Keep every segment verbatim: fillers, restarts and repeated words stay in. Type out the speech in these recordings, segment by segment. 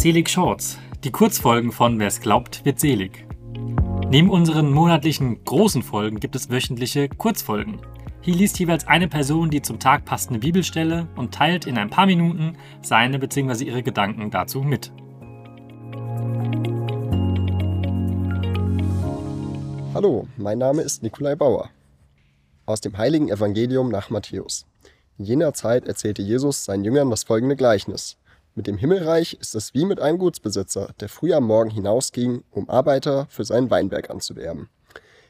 Selig Shorts, die Kurzfolgen von Wer's glaubt, wird selig. Neben unseren monatlichen großen Folgen gibt es wöchentliche Kurzfolgen. Hier liest jeweils eine Person die zum Tag passende Bibelstelle und teilt in ein paar Minuten seine bzw. ihre Gedanken dazu mit. Hallo, mein Name ist Nikolai Bauer. Aus dem heiligen Evangelium nach Matthäus. In jener Zeit erzählte Jesus seinen Jüngern das folgende Gleichnis. Mit dem Himmelreich ist es wie mit einem Gutsbesitzer, der früh am Morgen hinausging, um Arbeiter für seinen Weinberg anzuwerben.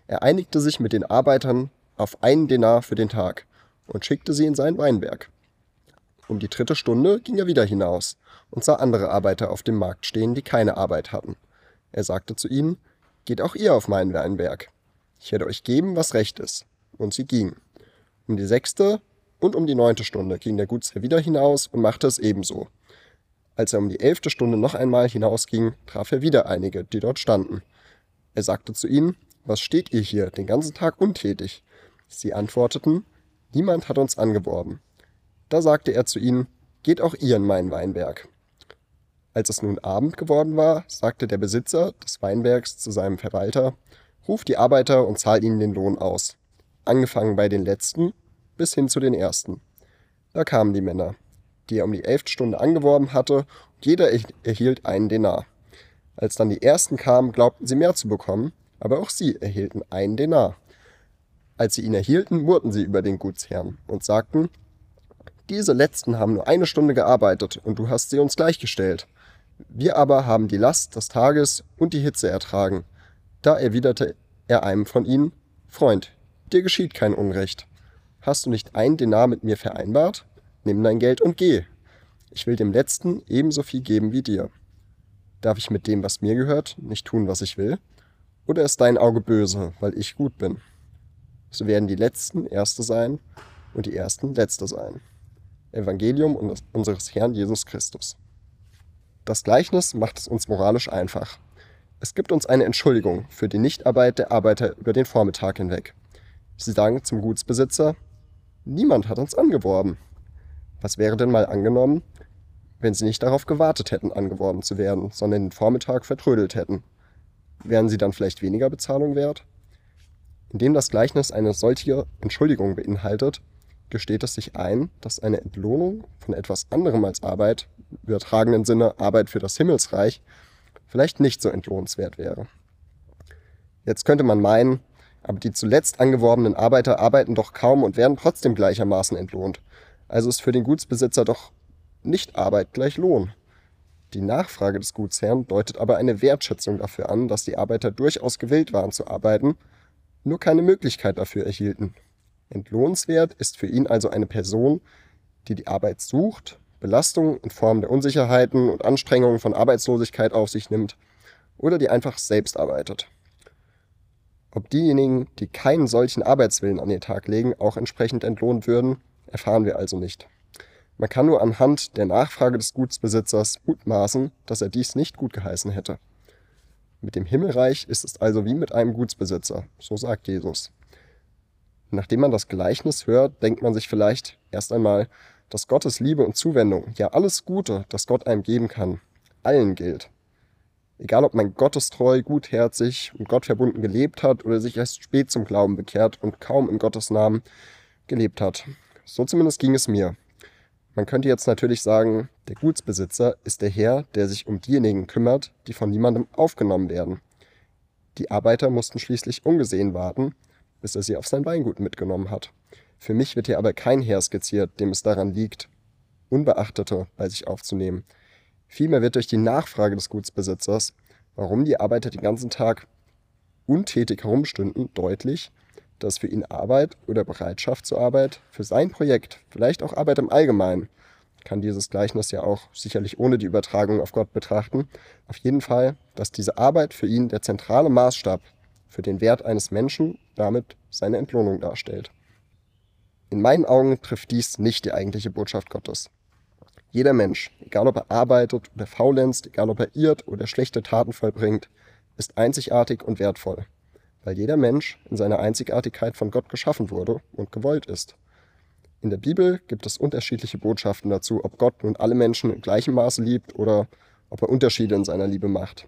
Er einigte sich mit den Arbeitern auf einen Denar für den Tag und schickte sie in seinen Weinberg. Um die dritte Stunde ging er wieder hinaus und sah andere Arbeiter auf dem Markt stehen, die keine Arbeit hatten. Er sagte zu ihnen: Geht auch ihr auf meinen Weinberg. Ich werde euch geben, was recht ist. Und sie gingen. Um die sechste und um die neunte Stunde ging der Gutsherr wieder hinaus und machte es ebenso. Als er um die elfte Stunde noch einmal hinausging, traf er wieder einige, die dort standen. Er sagte zu ihnen: Was steht ihr hier den ganzen Tag untätig? Sie antworteten: Niemand hat uns angeworben. Da sagte er zu ihnen: Geht auch ihr in meinen Weinberg. Als es nun Abend geworden war, sagte der Besitzer des Weinbergs zu seinem Verwalter: Ruf die Arbeiter und zahl ihnen den Lohn aus, angefangen bei den Letzten bis hin zu den Ersten. Da kamen die Männer, die er um die elfte Stunde angeworben hatte, und jeder erhielt einen Denar. Als dann die Ersten kamen, glaubten sie mehr zu bekommen, aber auch sie erhielten einen Denar. Als sie ihn erhielten, murrten sie über den Gutsherrn und sagten: Diese Letzten haben nur eine Stunde gearbeitet, und du hast sie uns gleichgestellt. Wir aber haben die Last des Tages und die Hitze ertragen. Da erwiderte er einem von ihnen: Freund, dir geschieht kein Unrecht. Hast du nicht einen Denar mit mir vereinbart? Nimm dein Geld und geh. Ich will dem Letzten ebenso viel geben wie dir. Darf ich mit dem, was mir gehört, nicht tun, was ich will? Oder ist dein Auge böse, weil ich gut bin? So werden die Letzten Erste sein und die Ersten Letzte sein. Evangelium unseres Herrn Jesus Christus. Das Gleichnis macht es uns moralisch einfach. Es gibt uns eine Entschuldigung für die Nichtarbeit der Arbeiter über den Vormittag hinweg. Sie sagen zum Gutsbesitzer: Niemand hat uns angeworben. Was wäre denn mal angenommen, wenn sie nicht darauf gewartet hätten, angeworben zu werden, sondern den Vormittag vertrödelt hätten? Wären sie dann vielleicht weniger Bezahlung wert? Indem das Gleichnis eine solche Entschuldigung beinhaltet, gesteht es sich ein, dass eine Entlohnung von etwas anderem als Arbeit, im übertragenen Sinne Arbeit für das Himmelsreich, vielleicht nicht so entlohnenswert wäre. Jetzt könnte man meinen: Aber die zuletzt angeworbenen Arbeiter arbeiten doch kaum und werden trotzdem gleichermaßen entlohnt. Also ist für den Gutsbesitzer doch nicht Arbeit gleich Lohn. Die Nachfrage des Gutsherrn deutet aber eine Wertschätzung dafür an, dass die Arbeiter durchaus gewillt waren zu arbeiten, nur keine Möglichkeit dafür erhielten. Entlohnenswert ist für ihn also eine Person, die die Arbeit sucht, Belastungen in Form der Unsicherheiten und Anstrengungen von Arbeitslosigkeit auf sich nimmt oder die einfach selbst arbeitet. Ob diejenigen, die keinen solchen Arbeitswillen an den Tag legen, auch entsprechend entlohnt würden, erfahren wir also nicht. Man kann nur anhand der Nachfrage des Gutsbesitzers mutmaßen, dass er dies nicht gutgeheißen hätte. Mit dem Himmelreich ist es also wie mit einem Gutsbesitzer, so sagt Jesus. Nachdem man das Gleichnis hört, denkt man sich vielleicht erst einmal, dass Gottes Liebe und Zuwendung, ja alles Gute, das Gott einem geben kann, allen gilt. Egal, ob man gottestreu, gutherzig und Gott verbunden gelebt hat oder sich erst spät zum Glauben bekehrt und kaum in Gottes Namen gelebt hat. So zumindest ging es mir. Man könnte jetzt natürlich sagen, der Gutsbesitzer ist der Herr, der sich um diejenigen kümmert, die von niemandem aufgenommen werden. Die Arbeiter mussten schließlich ungesehen warten, bis er sie auf sein Weingut mitgenommen hat. Für mich wird hier aber kein Herr skizziert, dem es daran liegt, Unbeachtete bei sich aufzunehmen. Vielmehr wird durch die Nachfrage des Gutsbesitzers, warum die Arbeiter den ganzen Tag untätig herumstünden, deutlich, dass für ihn Arbeit oder Bereitschaft zur Arbeit für sein Projekt, vielleicht auch Arbeit im Allgemeinen, kann dieses Gleichnis ja auch sicherlich ohne die Übertragung auf Gott betrachten, auf jeden Fall, dass diese Arbeit für ihn der zentrale Maßstab für den Wert eines Menschen, damit seine Entlohnung darstellt. In meinen Augen trifft dies nicht die eigentliche Botschaft Gottes. Jeder Mensch, egal ob er arbeitet oder faulenzt, egal ob er irrt oder schlechte Taten vollbringt, ist einzigartig und wertvoll, weil jeder Mensch in seiner Einzigartigkeit von Gott geschaffen wurde und gewollt ist. In der Bibel gibt es unterschiedliche Botschaften dazu, ob Gott nun alle Menschen in gleichem Maße liebt oder ob er Unterschiede in seiner Liebe macht.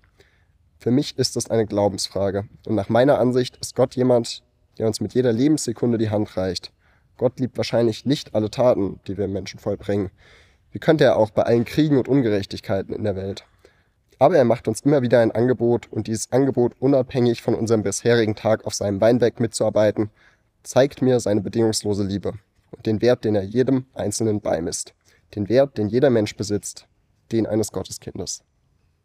Für mich ist das eine Glaubensfrage. Und nach meiner Ansicht ist Gott jemand, der uns mit jeder Lebenssekunde die Hand reicht. Gott liebt wahrscheinlich nicht alle Taten, die wir Menschen vollbringen. Wie könnte er auch bei allen Kriegen und Ungerechtigkeiten in der Welt? Aber er macht uns immer wieder ein Angebot, und dieses Angebot, unabhängig von unserem bisherigen Tag auf seinem Weinberg mitzuarbeiten, zeigt mir seine bedingungslose Liebe und den Wert, den er jedem Einzelnen beimisst. Den Wert, den jeder Mensch besitzt, den eines Gotteskindes.